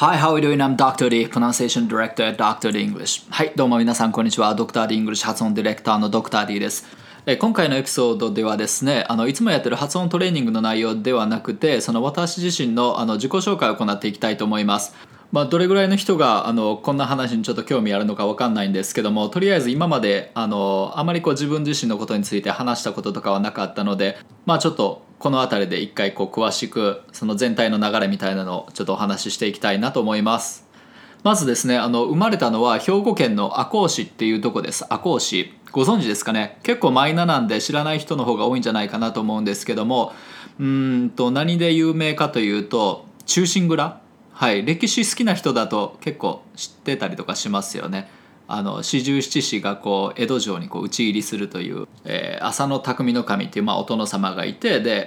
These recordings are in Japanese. Hi, how are you doing? I'm Dr. D, Pronunciation Director at Dr. D English. はい、どうも皆さんこんにちは。Dr. D English 発音ディレクターの Dr. D です。今回のエピソードではですね、いつもやってる発音トレーニングの内容ではなくて、その私自身の自己紹介を行っていきたいと思います。どれぐらいの人がこんな話にちょっと興味あるのか分かんないんですけども、とりあえず今まであまり自分自身のことについて話したこととかはなかったので、ちょっとこの辺りで一回詳しくその全体の流れみたいなのをちょっとお話ししていきたいなと思います。まずですね、生まれたのは兵庫県の赤穂市っていうとこです。赤穂市ご存知ですかね。結構マイナーなんで知らない人の方が多いんじゃないかなと思うんですけども、何で有名かというと忠臣蔵、はい、歴史好きな人だと結構知ってたりとかしますよね。四十七士が江戸城に討ち入りするという、浅野内匠頭っていう、お殿様がいて、で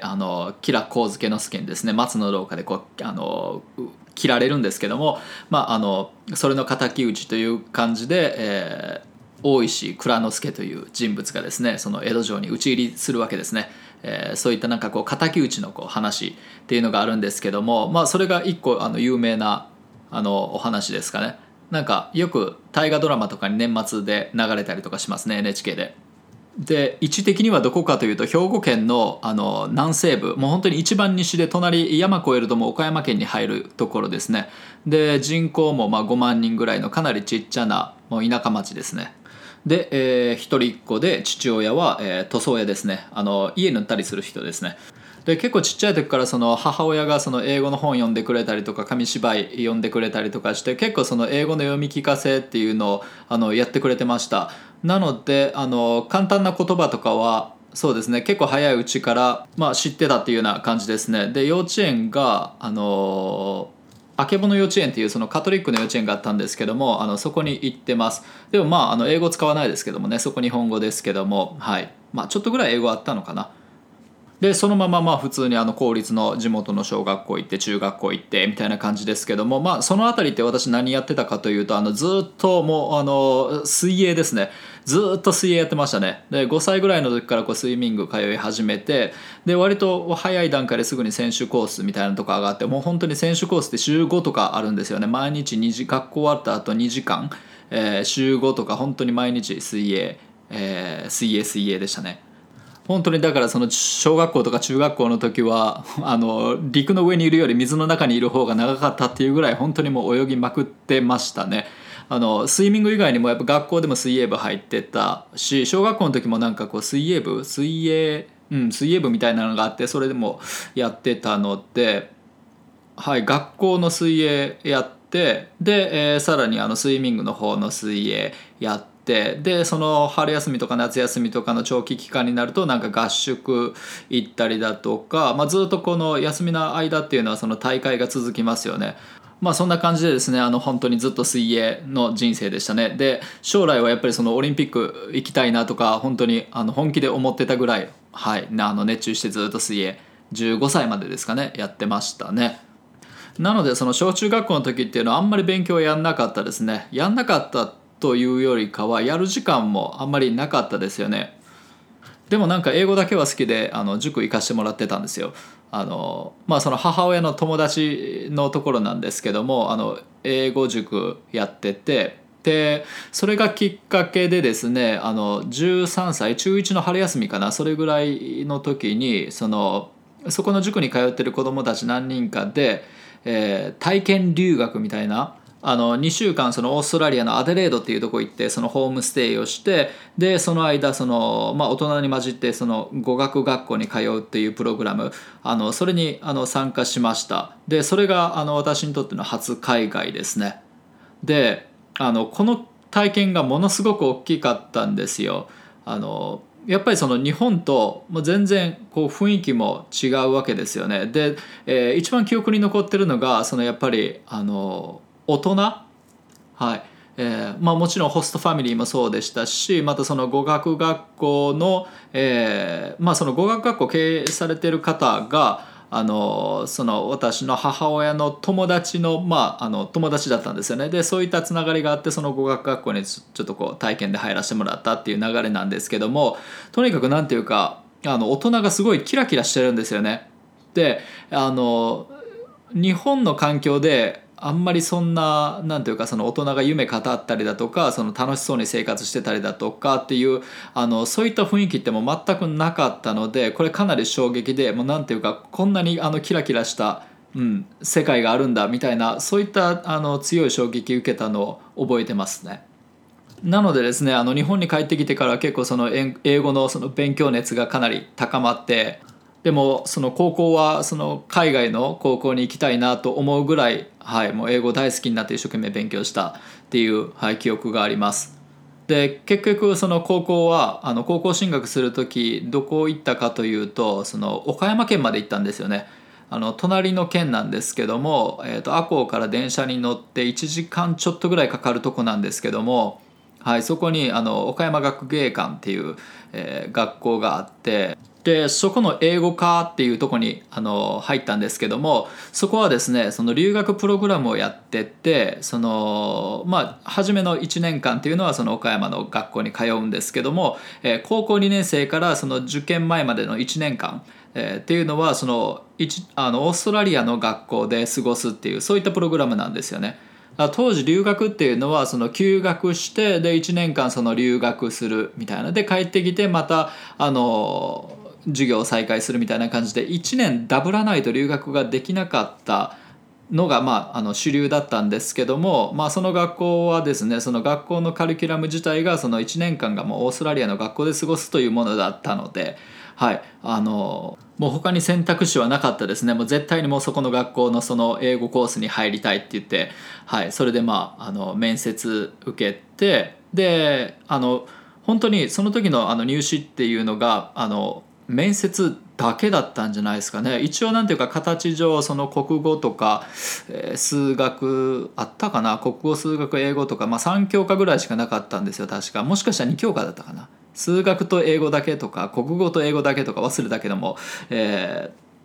吉良上野介にですね、松の廊下で切られるんですけども、それの敵討ちという感じで、大石内蔵助という人物がですね、その江戸城に討ち入りするわけですね。そういった敵討ちの話っていうのがあるんですけども、それが一個有名なお話ですかね。よく大河ドラマとかに年末で流れたりとかしますね、 NHK で。で、位置的にはどこかというと兵庫県の、南西部、もう本当に一番西で、隣山越えるともう岡山県に入るところですね。で、人口も5万人ぐらいのかなりちっちゃなもう田舎町ですね。で、一人っ子で、父親は、塗装屋ですね。家塗ったりする人ですね。で、結構ちっちゃい時から母親が英語の本読んでくれたりとか、紙芝居読んでくれたりとかして、結構英語の読み聞かせっていうのをやってくれてました。なので簡単な言葉とかはそうですね、結構早いうちから、知ってたっていうような感じですね。で、幼稚園があけぼの幼稚園っていうカトリックの幼稚園があったんですけども、そこに行ってます。でも英語使わないですけどもね、そこ日本語ですけども、はい、ちょっとぐらい英語あったのかな。で、そのまま普通に公立の地元の小学校行って、中学校行ってみたいな感じですけども、そのあたりって私何やってたかというと、ずっともう水泳ですね。ずっと水泳やってましたね。で、5歳ぐらいの時からスイミング通い始めて、で割と早い段階ですぐに選手コースみたいなとこ上がって、もう本当に選手コースって週5とかあるんですよね。毎日学校終わった後2時間、週5とか本当に毎日水泳、水泳でしたね。本当にだから小学校とか中学校の時は陸の上にいるより水の中にいる方が長かったっていうぐらい、本当にもう泳ぎまくってましたね。スイミング以外にもやっぱ学校でも水泳部入ってたし、小学校の時も水泳部みたいなのがあって、それでもやってたので、はい、学校の水泳やって、で、さらにスイミングの方の水泳やって。で、春休みとか夏休みとかの長期期間になると合宿行ったりだとか、ずっと休みの間っていうのは大会が続きますよね。そんな感じでですね、本当にずっと水泳の人生でしたね。で、将来はやっぱりオリンピック行きたいなとか、本当に本気で思ってたぐらい、はい、熱中してずっと水泳15歳までですかね、やってましたね。なので小中学校の時っていうのはあんまり勉強やんなかったですね。やんなかったというよりかは、やる時間もあんまりなかったですよね。でも英語だけは好きで塾行かしてもらってたんですよ。母親の友達のところなんですけども、英語塾やってて、でそれがきっかけでですね、13歳中1の春休みかな、それぐらいの時にそこの塾に通ってる子どもたち何人かで、体験留学みたいな、2週間オーストラリアのアデレードっていうとこ行って、ホームステイをして、でその間大人に混じって語学学校に通うっていうプログラム、それに参加しました。でそれが私にとっての初海外ですね。でこの体験がものすごく大きかったんですよ。やっぱり日本と全然雰囲気も違うわけですよね。で、一番記憶に残ってるのがやっぱり大人、はい、もちろんホストファミリーもそうでしたし、また語学学校の、語学学校経営されている方が私の母親の友達の、友達だったんですよね。でそういったつながりがあって、語学学校にちょっと体験で入らせてもらったっていう流れなんですけども、とにかくなんていうか大人がすごいキラキラしてるんですよね。で日本の環境であんまりそんな、なんていうか、その大人が夢語ったりだとか、その楽しそうに生活してたりだとかっていう、そういった雰囲気ってもう全くなかったので、これかなり衝撃で、もうなんていうか、こんなにキラキラした、世界があるんだみたいな、そういった強い衝撃受けたのを覚えてますね。なのでですね、日本に帰ってきてから結構その英語のその勉強熱がかなり高まって、でもその高校はその海外の高校に行きたいなと思うぐらい、もう英語大好きになって一生懸命勉強したっていう、記憶があります。で、結局その高校は高校進学する時どこ行ったかというと、その岡山県まで行ったんですよね。隣の県なんですけども、阿公から電車に乗って1時間ちょっとぐらいかかるとこなんですけども、そこに岡山学芸館っていう、学校があって、でそこの英語科っていうとこに入ったんですけども、そこはですね、その留学プログラムをやってて、その初めの1年間っていうのはその岡山の学校に通うんですけども、高校2年生からその受験前までの1年間、っていうのはそのオーストラリアの学校で過ごすっていう、そういったプログラムなんですよね。当時留学っていうのはその休学して、で1年間その留学するみたいな、で帰ってきてまた授業を再開するみたいな感じで、1年ダブらないと留学ができなかったのが主流だったんですけども、その学校はですね、その学校のカリキュラム自体がその1年間がもうオーストラリアの学校で過ごすというものだったので、もう他に選択肢はなかったですね。もう絶対にもうそこの学校のその英語コースに入りたいって言って、それで面接受けて、で本当にその時の入試っていうのが面接だけだったんじゃないですかね。一応なんていうか、形上その国語とか、数学あったかな、国語数学英語とか、3教科ぐらいしかなかったんですよ確か。もしかしたら2教科だったかな。数学と英語だけとか、国語と英語だけとか忘れたけども、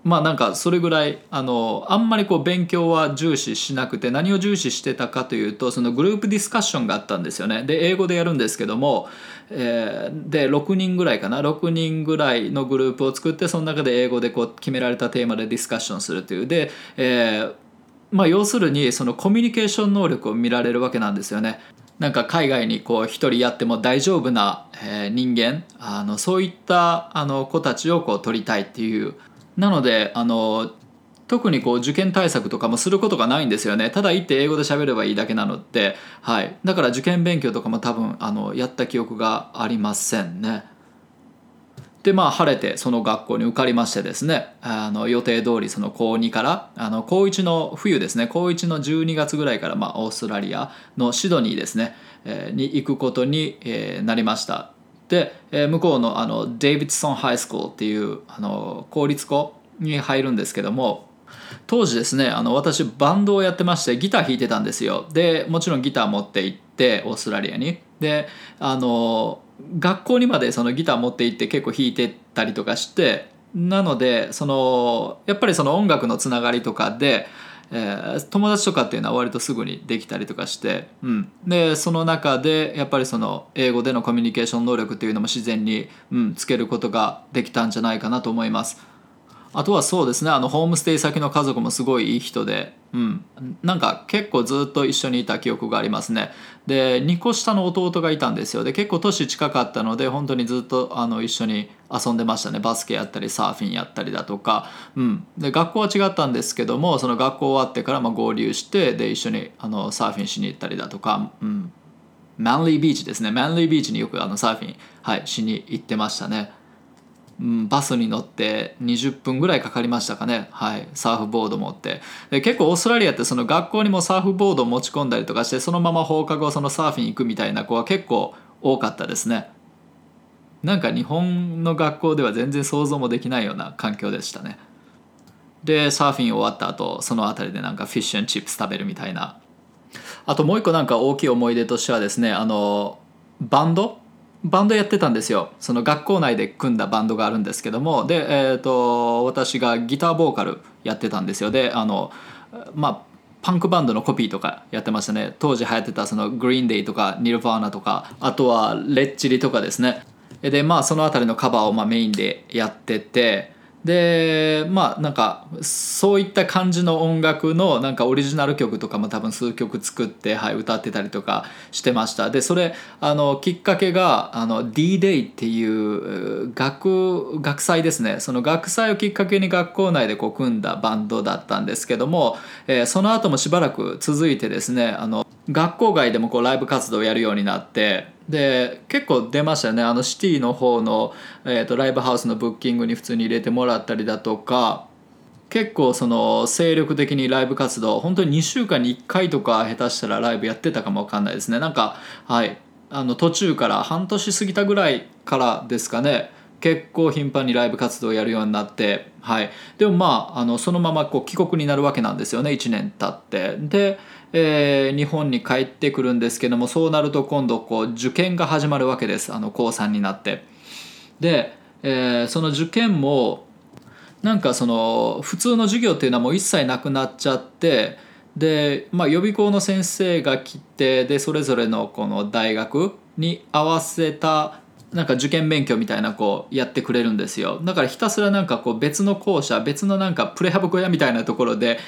なんかそれぐらいあんまり勉強は重視しなくて、何を重視してたかというと、そのグループディスカッションがあったんですよね。で英語でやるんですけども、で6人ぐらいのグループを作って、その中で英語で決められたテーマでディスカッションするという。で、要するにそのコミュニケーション能力を見られるわけなんですよね。なんか海外に一人やっても大丈夫な人間、そういった子たちを取りたいっていう。なので特に受験対策とかもすることがないんですよね。ただ行って英語で喋ればいいだけなので、だから受験勉強とかも多分やった記憶がありませんね。で晴れてその学校に受かりましてですね、予定通りその高2から高1の冬ですね、高1の12月ぐらいからオーストラリアのシドニーですね、に行くことになりました。で向こうのデイビッドソンハイスクールっていう公立校に入るんですけども、当時ですね私バンドをやってまして、ギター弾いてたんですよ。でもちろんギター持って行ってオーストラリアに、で学校にまでそのギター持って行って結構弾いてたりとかして、なのでそのやっぱりその音楽のつながりとかで、友達とかっていうのは割とすぐにできたりとかして、でその中でやっぱりその英語でのコミュニケーション能力っていうのも自然に、つけることができたんじゃないかなと思います。あとはそうですね、ホームステイ先の家族もすごいいい人で、なんか結構ずっと一緒にいた記憶がありますね。で2個下の弟がいたんですよ。で結構年近かったので、本当にずっと一緒に遊んでましたね。バスケやったりサーフィンやったりだとか、で学校は違ったんですけども、その学校終わってから合流して、で一緒にサーフィンしに行ったりだとか、マンリービーチですね、マンリービーチによくサーフィン、しに行ってましたね。バスに乗って20分ぐらいかかりましたかね、サーフボード持って。で結構オーストラリアってその学校にもサーフボードを持ち込んだりとかして、そのまま放課後そのサーフィン行くみたいな子は結構多かったですね。なんか日本の学校では全然想像もできないような環境でしたね。でサーフィン終わった後、その辺りでなんかフィッシュ&チップス食べるみたいな。あともう一個なんか大きい思い出としてはですね、バンドやってたんですよ。その学校内で組んだバンドがあるんですけども、で、私がギターボーカルやってたんですよ。でパンクバンドのコピーとかやってましたね。当時流行ってたそのグリーンデイとかニルヴァーナとか、あとはレッチリとかですね。でそのあたりのカバーをメインでやってて、でまあなんかそういった感じの音楽のなんかオリジナル曲とかも多分数曲作って、はい、歌ってたりとかしてました。でそれきっかけがD-Day っていう学祭ですね。その学祭をきっかけに学校内でこう組んだバンドだったんですけども、その後もしばらく続いてですね学校外でもこうライブ活動をやるようになって、で結構出ましたね。シティの方の、ライブハウスのブッキングに普通に入れてもらったりだとか、結構その精力的にライブ活動、本当に2週間に1回とか下手したらライブやってたかも分かんないですね。なんか、はい、途中から半年過ぎたぐらいからですかね、結構頻繁にライブ活動をやるようになって、はい、でもまあ、そのままこう帰国になるわけなんですよね、1年経って。で日本に帰ってくるんですけども、そうなると今度こう受験が始まるわけです。高3になって。で、その受験もなんかその普通の授業っていうのはもう一切なくなっちゃって、で、まあ、予備校の先生が来て、でそれぞれのこの大学に合わせたなんか受験勉強みたいなこうやってくれるんですよ。だからひたすらなんかこう別の校舎、別のなんかプレハブ小屋みたいなところで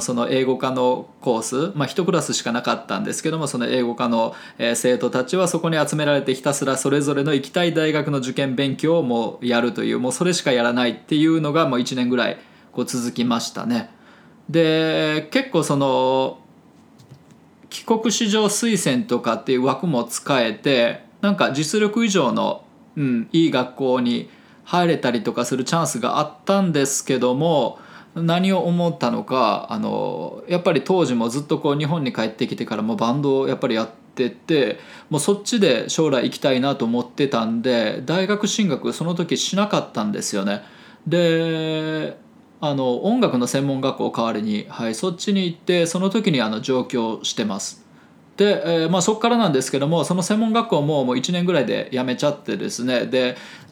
その英語科のコース、まあ1クラスしかなかったんですけども、その英語科の生徒たちはそこに集められてひたすらそれぞれの行きたい大学の受験勉強をもうやるという、もうそれしかやらないっていうのがもう1年ぐらいこう続きましたね。で結構その帰国子女推薦とかっていう枠も使えて、なんか実力以上の、いい学校に入れたりとかするチャンスがあったんですけども、何を思ったのかやっぱり当時もずっとこう日本に帰ってきてからもバンドをやっぱりやってて、もうそっちで将来行きたいなと思ってたんで、大学進学その時しなかったんですよね。で音楽の専門学校代わりに、はい、そっちに行って、その時に上京してます。でまあ、そこからなんですけども、その専門学校も1年ぐらいで辞めちゃってですね。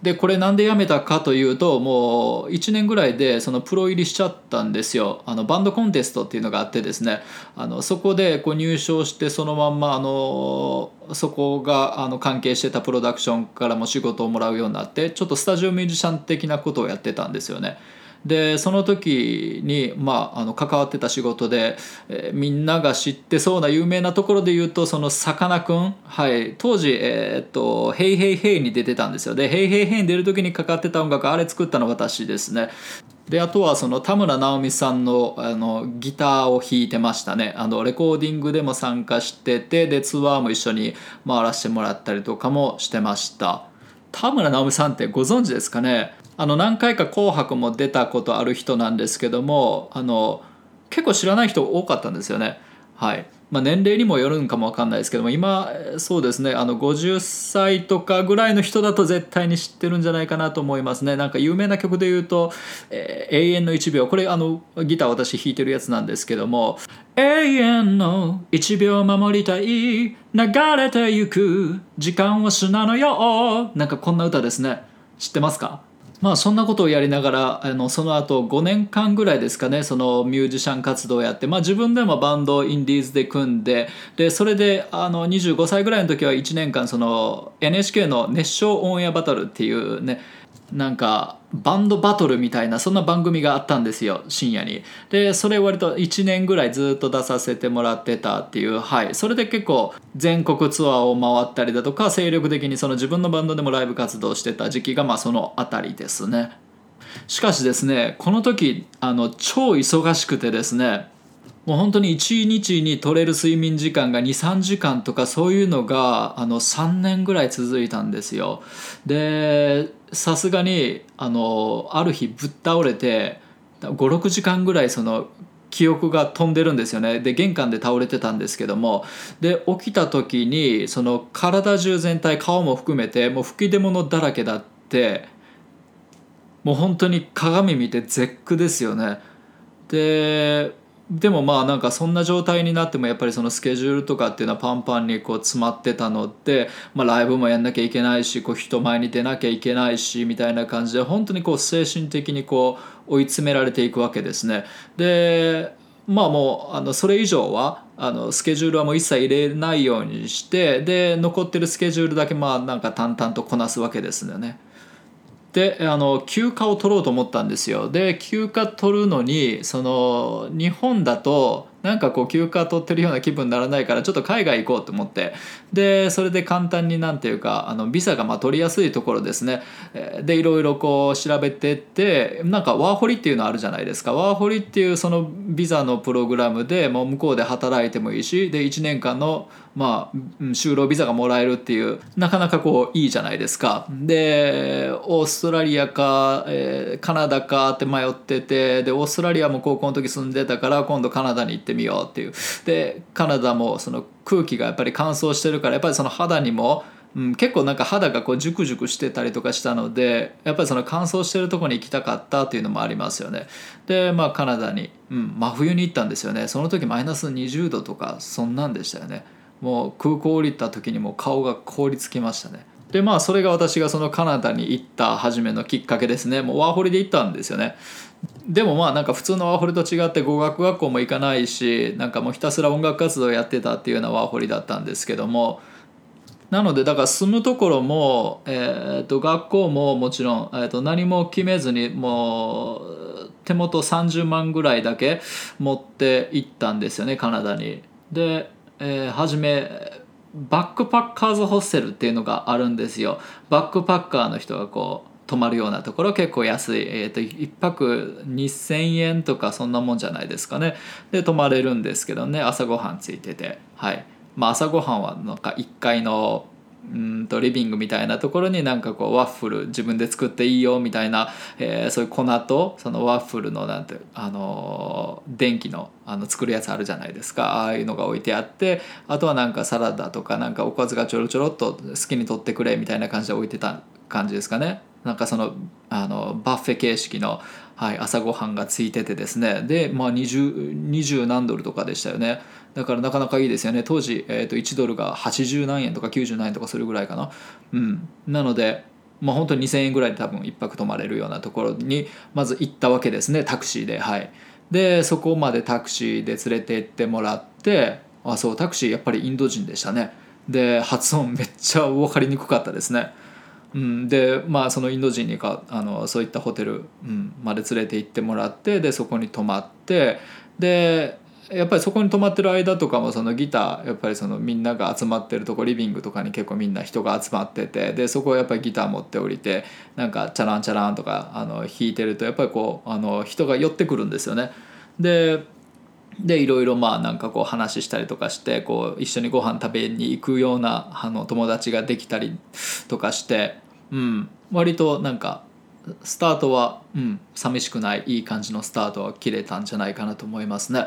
でこれなんで辞めたかというと、もう1年ぐらいでそのプロ入りしちゃったんですよ。バンドコンテストっていうのがあってですね、そこでこう入賞して、そのまんまそこが関係してたプロダクションからも仕事をもらうようになって、ちょっとスタジオミュージシャン的なことをやってたんですよね。でその時に、まあ、関わってた仕事で、みんなが知ってそうな有名なところで言うと、そのさかなクン、はい、当時ヘイヘイヘイに出てたんですよ。でヘイヘイヘイに出る時にかかってた音楽、あれ作ったの私ですね。であとはその田村直美さんのギターを弾いてましたね。レコーディングでも参加してて、でツアーも一緒に回らせてもらったりとかもしてました。田村直美さんってご存知ですかね。何回か紅白も出たことある人なんですけども、結構知らない人多かったんですよね。はい、まあ、年齢にもよるんかも分かんないですけども、今そうですね、50歳とかぐらいの人だと絶対に知ってるんじゃないかなと思いますね。なんか有名な曲で言うと「永遠の1秒」、これギター私弾いてるやつなんですけども「永遠の1秒守りたい流れてゆく時間は砂のよう」、なんかこんな歌ですね。知ってますか？まあ、そんなことをやりながらその後5年間ぐらいですかね、そのミュージシャン活動をやって、まあ、自分でもバンドをインディーズで組んで、でそれで25歳ぐらいの時は1年間その NHK の熱唱オンエアバトルっていうね、なんかバンドバトルみたいなそんな番組があったんですよ、深夜に。でそれ割と1年ぐらいずっと出させてもらってたっていう、はい、それで結構全国ツアーを回ったりだとか、精力的にその自分のバンドでもライブ活動してた時期が、まあそのあたりですね。しかしですね、この時超忙しくてですね、もう本当に1日に取れる睡眠時間が 2,3 時間とか、そういうのが3年ぐらい続いたんですよ。でさすがにある日ぶっ倒れて 5,6 時間ぐらいその記憶が飛んでるんですよね。で玄関で倒れてたんですけども、で起きた時にその体中全体、顔も含めてもう吹き出物だらけだって、もう本当に鏡見て絶句ですよね。でもまあなんかそんな状態になっても、やっぱりそのスケジュールとかっていうのはパンパンにこう詰まってたので、まあライブもやんなきゃいけないし、こう人前に出なきゃいけないしみたいな感じで、本当にこう精神的にこう追い詰められていくわけですね。でまあもうそれ以上はスケジュールはもう一切入れないようにして、で残ってるスケジュールだけまあなんか淡々とこなすわけですよね。で休暇を取ろうと思ったんですよ。で休暇取るのに日本だとなんかこう休暇取ってるような気分にならないから、ちょっと海外行こうと思って、でそれで簡単になんていうかビザがまあ取りやすいところですね。でいろいろこう調べてって、なんかワーホリっていうのあるじゃないですか。ワーホリっていうそのビザのプログラムでもう向こうで働いてもいいし、で1年間のまあ就労ビザがもらえるっていう、なかなかこういいじゃないですか。でオーストラリアか、カナダかって迷ってて、でオーストラリアも高校の時住んでたから、今度カナダに行ってみようっていう。でカナダもその空気がやっぱり乾燥してるから、やっぱりその肌にも、結構なんか肌がこうジュクジュクしてたりとかしたので、やっぱりその乾燥してるとこに行きたかったっていうのもありますよね。でまあカナダに、真冬に行ったんですよね。その時マイナス20度とかそんなんでしたよね。もう空港降りた時にもう顔が凍りつきましたね。でまあそれが私がそのカナダに行った初めのきっかけですね。もうワーホリで行ったんですよね。でもまあなんか普通のワーホリと違って語学学校も行かないし、なんかもうひたすら音楽活動やってたっていうようなワーホリだったんですけども、なのでだから住むところも、学校ももちろん、何も決めずにもう手元30万ぐらいだけ持って行ったんですよね、カナダに。で、初めバックパッカーズホステルっていうのがあるんですよ。バックパッカーの人がこう泊まるようなところ、結構安い、1泊2000円とかそんなもんじゃないですかね。で泊まれるんですけどね、朝ごはんついてて、はい、まあ、朝ごはんはなんか1階のリビングみたいなところになんかこうワッフル自分で作っていいよみたいな、そういう粉とそのワッフルのなんて電気の作るやつあるじゃないですか。ああいうのが置いてあって、あとはなんかサラダとかなんかおかずがちょろちょろっと好きに取ってくれみたいな感じで置いてた感じですかね。なんかそのバッフェ形式の、はい、朝ごはんがついててですね。でまあ20何ドルとかでしたよね。だからなかなかいいですよね。当時、1ドルが80何円とか90何円とかそれぐらいかな。なのでまあ本当に2000円ぐらいで多分1泊泊まれるようなところにまず行ったわけですね、タクシーで。はい。でそこまでタクシーで連れて行ってもらって、あそうタクシーやっぱりインド人でしたね。で発音めっちゃ分かりにくかったですね。でまあそのインド人にかそういったホテル、まで連れて行ってもらって、でそこに泊まって、でやっぱりそこに泊まってる間とかもそのギターやっぱりそのみんなが集まってるとこ、リビングとかに結構みんな人が集まってて、でそこはやっぱりギター持って降りてなんかチャランチャランとか弾いてるとやっぱりこう人が寄ってくるんですよね。でいろいろまあなんかこう話したりとかして、こう一緒にご飯食べに行くような友達ができたりとかして。割となんかスタートは、寂しくないいい感じのスタートは切れたんじゃないかなと思いますね。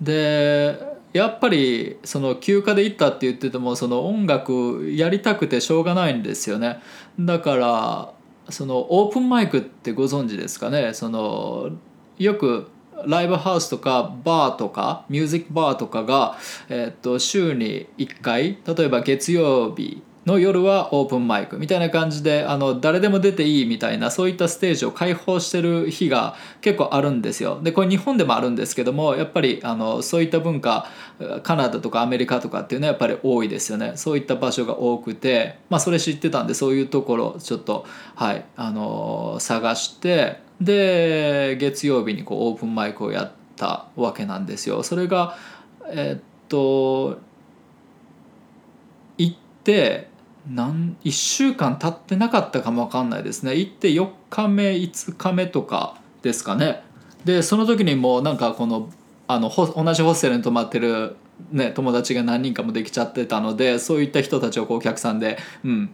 でやっぱりその休暇で行ったって言ってても、その音楽やりたくてしょうがないんですよね。だからそのオープンマイクってご存知ですかね。そのよくライブハウスとかバーとかミュージックバーとかが、週に1回例えば月曜日の夜はオープンマイクみたいな感じで誰でも出ていいみたいな、そういったステージを開放してる日が結構あるんですよ。でこれ日本でもあるんですけども、やっぱりそういった文化カナダとかアメリカとかっていうのはやっぱり多いですよね。そういった場所が多くて、まあそれ知ってたんで、そういうところちょっとはい探して、で月曜日にこうオープンマイクをやったわけなんですよ。それが行って1週間経ってなかったかも分かんないですね。行って4日目5日目とかですかね。でその時にもうなんかこの同じホステルに泊まってる、ね、友達が何人かもできちゃってたので、そういった人たちをこうお客さんで、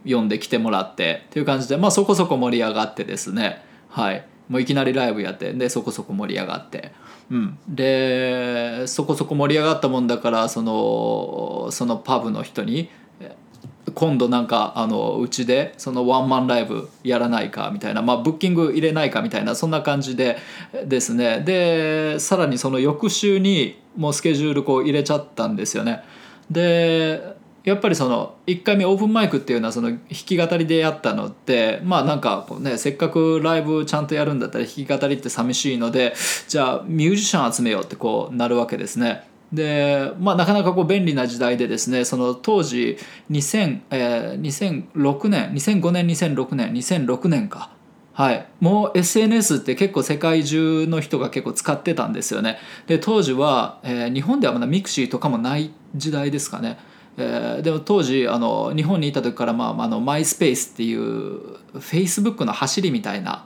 呼んできてもらってっていう感じで、まあそこそこ盛り上がってですね、はい、もういきなりライブやって、でそこそこ盛り上がって。でそこそこ盛り上がったもんだから、そのパブの人に今度なんかうちでそのワンマンライブやらないかみたいな、まあブッキング入れないかみたいな、そんな感じでですね。でさらにその翌週にもうスケジュールこう入れちゃったんですよね。でやっぱりその1回目オープンマイクっていうのはその弾き語りでやったのって、まあなんかこうね、せっかくライブちゃんとやるんだったら弾き語りって寂しいので、じゃあミュージシャン集めようってこうなるわけですね。でまあ、なかなかこう便利な時代でですね、その当時2006年2005年2006年かはい、もう SNS って結構世界中の人が結構使ってたんですよね。で当時は、日本ではまだミクシーとかもない時代ですかね。でも当時日本にいた時から、MySpace っていう Facebook の走りみたいな、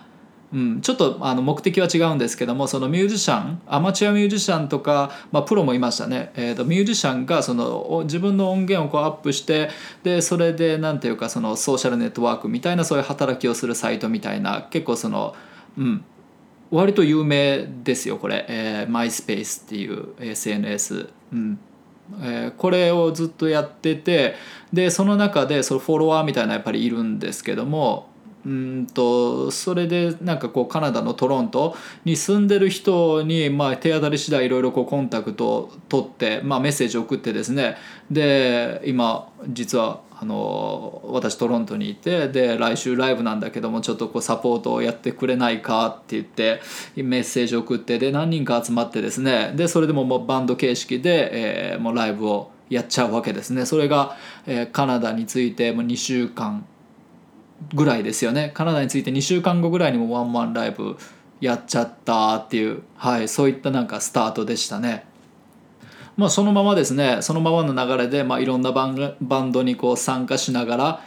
ちょっと目的は違うんですけども、そのミュージシャン、アマチュアミュージシャンとか、プロもいましたね。ミュージシャンがその自分の音源をこうアップして、でそれでなんていうか、そのソーシャルネットワークみたいな、そういう働きをするサイトみたいな、結構その割と有名ですよこれ、MySpace っていう SNS、これをずっとやってて、でその中でそのフォロワーみたいなやっぱりいるんですけども、それでなんかこうカナダのトロントに住んでる人に、手当たり次第いろいろこうコンタクトを取って、メッセージを送ってですね、で今実は私トロントにいて、で来週ライブなんだけども、ちょっとこうサポートをやってくれないかって言ってメッセージを送って、で何人か集まってですね、でそれでもバンド形式で、もうライブをやっちゃうわけですね。それが、カナダについてもう2週間ぐらいですよね。カナダについて2週間後ぐらいにもワンマンライブやっちゃったっていう、そういったなんかスタートでしたね。そのままですね、そのままの流れで、いろんなバンドにこう参加しながら、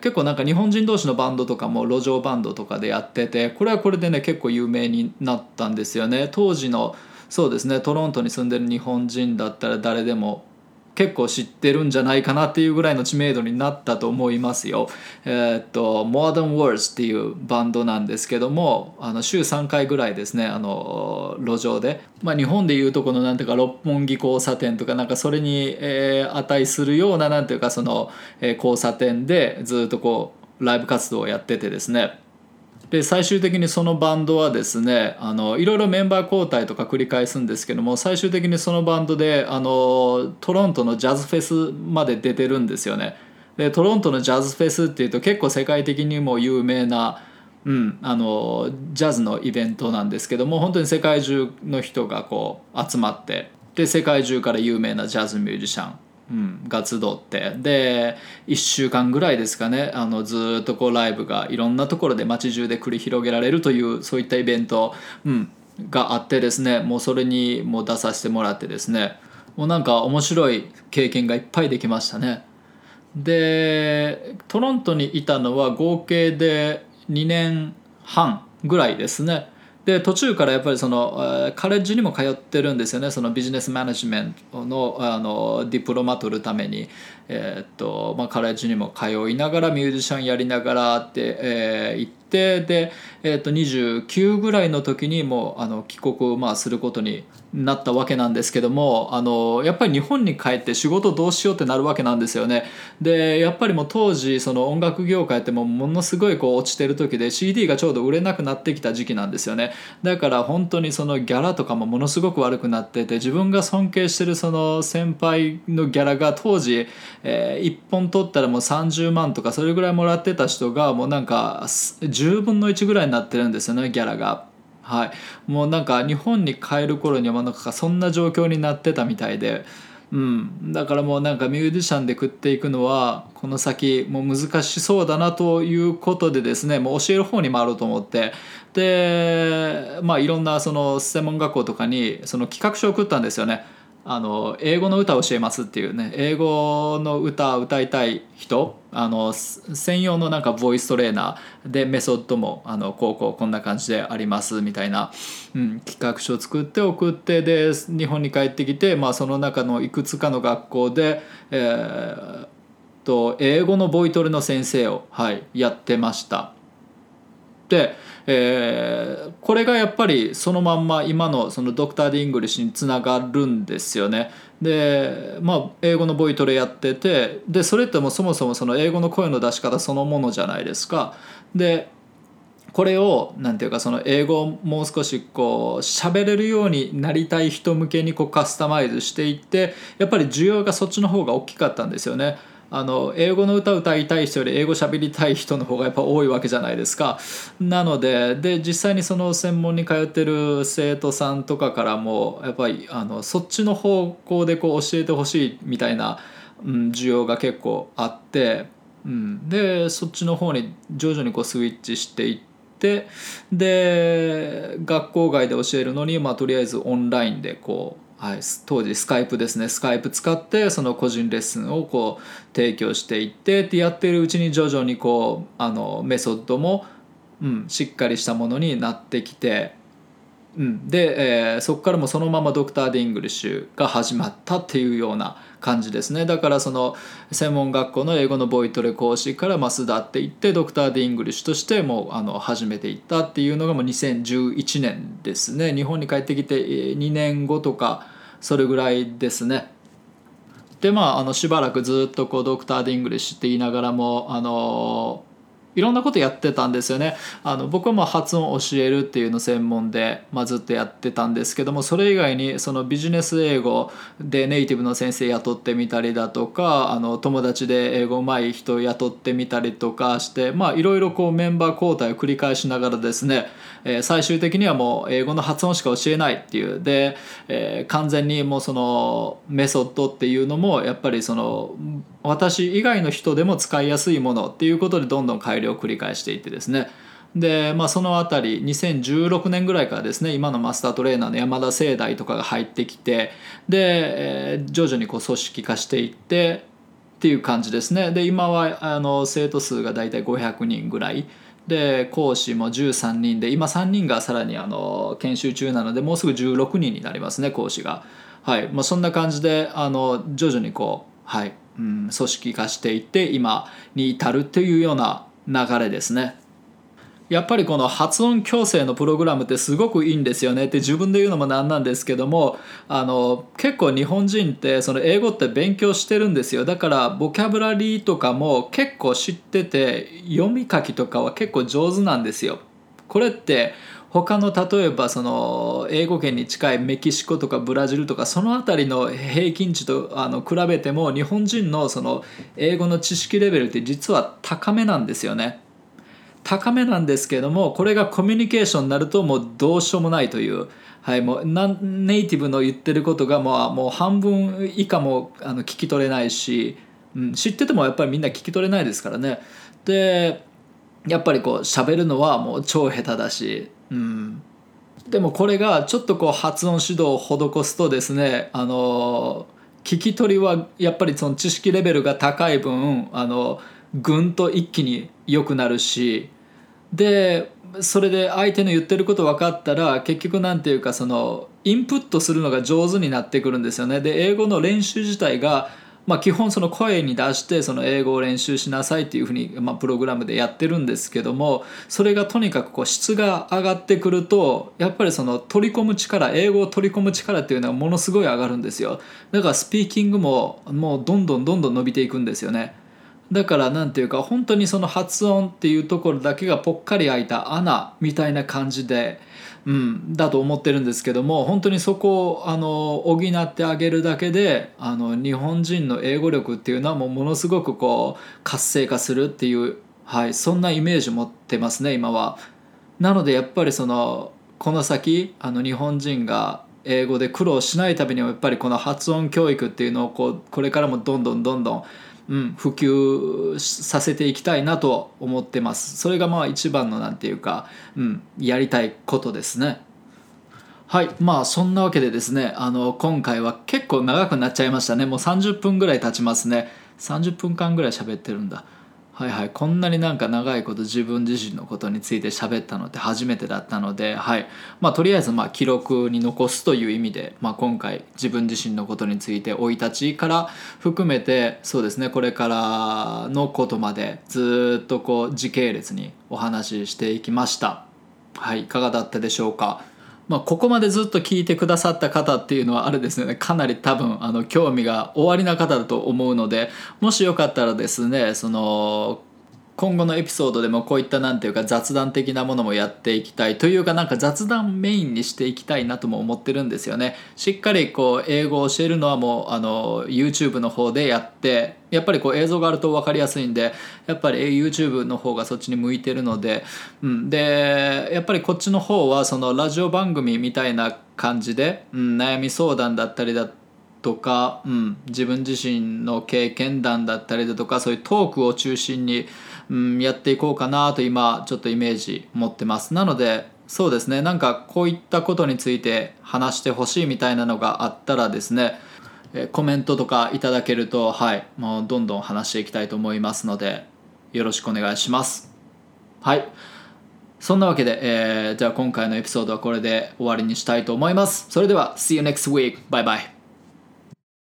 結構なんか日本人同士のバンドとかも路上バンドとかでやってて、これはこれでね結構有名になったんですよね。当時のそうですね、トロントに住んでる日本人だったら誰でも結構知ってるんじゃないかなっていうぐらいの知名度になったと思いますよ。More Than Words っていうバンドなんですけども、週3回ぐらいですね、路上で、日本でいうとこのなんていうか六本木交差点とか、なんかそれに、値するようななんていうかその、交差点でずっとこうライブ活動をやっててですね。で最終的にそのバンドはですね、いろいろメンバー交代とか繰り返すんですけども、最終的にそのバンドでトロントのジャズフェスまで出てるんですよね。でトロントのジャズフェスっていうと結構世界的にも有名な、ジャズのイベントなんですけども、本当に世界中の人がこう集まって、で世界中から有名なジャズミュージシャンが集って、で1週間ぐらいですかね、ずっとこうライブがいろんなところで街中で繰り広げられるという、そういったイベント、があってですね、もうそれにも出させてもらってですね、もうなんか面白い経験がいっぱいできましたね。でトロントにいたのは合計で2年半ぐらいですね。で途中からやっぱりそのカレッジにも通ってるんですよね。そのビジネスマネジメント のディプロマ取るために、カレッジにも通いながらミュージシャンやりながらって、行って、で、29ぐらいの時にもう帰国をすることになったわけなんですけども、やっぱり日本に帰って仕事どうしようってなるわけなんですよね。でやっぱりもう当時その音楽業界ってものすごいこう落ちてる時で、 CD がちょうど売れなくなってきた時期なんですよね。だから本当にそのギャラとかもものすごく悪くなってて、自分が尊敬してるその先輩のギャラが当時、1本取ったらもう30万とかそれぐらいもらってた人が、もうなんか10分の1ぐらいになってるんですよね、ギャラが。もうなんか日本に帰る頃にはなんかそんな状況になってたみたいで、だからもうなんかミュージシャンで食っていくのはこの先もう難しそうだなということでですね、もう教える方に回ろうと思って、でいろんなその専門学校とかにその企画書を送ったんですよね。英語の歌を教えますっていうね、英語の歌を歌いたい人専用のなんかボイストレーナーで、メソッドもこんな感じでありますみたいな、企画書を作って送って、で日本に帰ってきて、その中のいくつかの学校で、英語のボイトレの先生を、やってました。でこれがやっぱりそのまんま今のそのドクター・ディ・イングリッシュにつながるんですよね。で英語のボイトレやってて、でそれってもうそもそもその英語の声の出し方そのものじゃないですか。でこれをなんていうかその英語をもう少しこう喋れるようになりたい人向けにこうカスタマイズしていって、やっぱり需要がそっちの方が大きかったんですよね。英語の歌を歌いたい人より英語喋りたい人の方がやっぱ多いわけじゃないですか。なので、実際にその専門に通ってる生徒さんとかからもやっぱりそっちの方向でこう教えてほしいみたいな、需要が結構あって、うん、でそっちの方に徐々にこうスイッチしていって、で学校外で教えるのに、まあ、とりあえずオンラインでこう、はい、当時スカイプですね、スカイプ使ってその個人レッスンをこう提供していってってやってるうちに徐々にこうメソッドも、しっかりしたものになってきて、で、そこからもそのままドクター・ディ・イングリッシュが始まったっていうような感じですね。だからその専門学校の英語のボイトレ講師からまあ巣立っていって、ドクター・ディ・イングリッシュとしてもう始めていったっていうのがもう2011年ですね。日本に帰ってきて2年後とかそれぐらいですね。でしばらくずっとこうドクター・ディ・イングリッシュって言いながらもいろんなことやってたんですよね。僕はまあ発音を教えるっていうの専門で、ずっとやってたんですけども、それ以外にそのビジネス英語でネイティブの先生雇ってみたりだとか、友達で英語うまい人雇ってみたりとかして、いろいろこうメンバー交代を繰り返しながらですね、最終的にはもう英語の発音しか教えないっていうで、完全にもうそのメソッドっていうのもやっぱりその私以外の人でも使いやすいものっていうことでどんどん改良を繰り返していってですね。で、そのあたり2016年ぐらいからですね、今のマスタートレーナーの山田聖大とかが入ってきて、で徐々にこう組織化していってっていう感じですね。で今は生徒数がだいたい500人ぐらいで、講師も13人で、今3人がさらに研修中なので、もうすぐ16人になりますね、講師が。はい、そんな感じで徐々にこう、はい、組織化していって今に至るというような流れですね。やっぱりこの発音矯正のプログラムってすごくいいんですよねって自分で言うのもなんなんですけども、結構日本人ってその英語って勉強してるんですよ。だからボキャブラリーとかも結構知ってて、読み書きとかは結構上手なんですよ。これって他の例えばその英語圏に近いメキシコとかブラジルとかそのあたりの平均値と比べても日本人のその英語の知識レベルって実は高めなんですよね。高めなんですけども、これがコミュニケーションになるともうどうしようもないという、はい、もうネイティブの言ってることがもう半分以下も聞き取れないし、知っててもやっぱりみんな聞き取れないですからね。でやっぱりこう喋るのはもう超下手だし、でもこれがちょっとこう発音指導を施すとですね、聞き取りはやっぱりその知識レベルが高い分ぐんと一気に良くなるし、でそれで相手の言ってること分かったら結局なんていうかそのインプットするのが上手になってくるんですよね。で英語の練習自体が基本その声に出してその英語を練習しなさいっていうふうにプログラムでやってるんですけども、それがとにかくこう質が上がってくるとやっぱりその取り込む力、英語を取り込む力っていうのはものすごい上がるんですよ。だからスピーキングもうどんどん伸びていくんですよね。だからなんていうか本当にその発音っていうところだけがぽっかり開いた穴みたいな感じで、だと思ってるんですけども、本当にそこを補ってあげるだけで日本人の英語力っていうのはものすごくこう活性化するっていう、はい、そんなイメージ持ってますね今は。なのでやっぱりそのこの先日本人が英語で苦労しないためにもやっぱりこの発音教育っていうのをこれからもどんどん普及させていきたいなと思ってます。それが一番のなんていうか、やりたいことですね。はい、そんなわけでですね、今回は結構長くなっちゃいましたね。もう30分ぐらい経ちますね。30分間ぐらい喋ってるんだ。はいはい、こんなになんか長いこと自分自身のことについて喋ったのって初めてだったので、はい、とりあえず記録に残すという意味で、今回自分自身のことについて生い立ちから含めて、そうですね、これからのことまでずっとこう時系列にお話ししていきました。はい、いかがだったでしょうか。ここまでずっと聞いてくださった方っていうのはあれですね、かなり多分興味がおありな方だと思うので、もしよかったらですね、その今後のエピソードでもこういったなんていうか雑談的なものもやっていきたいというか、なんか雑談メインにしていきたいなとも思ってるんですよね。しっかりこう英語を教えるのはもうYouTube の方でやって、やっぱりこう映像があると分かりやすいんで、やっぱり YouTube の方がそっちに向いてるので、でやっぱりこっちの方はそのラジオ番組みたいな感じで、悩み相談だったりだととか、うん、自分自身の経験談だったりだとか、そういうトークを中心に、うん、やっていこうかなと今ちょっとイメージ持ってます。なのでそうですね、なんかこういったことについて話してほしいみたいなのがあったらですね、コメントとかいただけると、はい、もうどんどん話していきたいと思いますので、よろしくお願いします。はい。そんなわけで、じゃあ今回のエピソードはこれで終わりにしたいと思います。それでは、See you next week. Bye bye.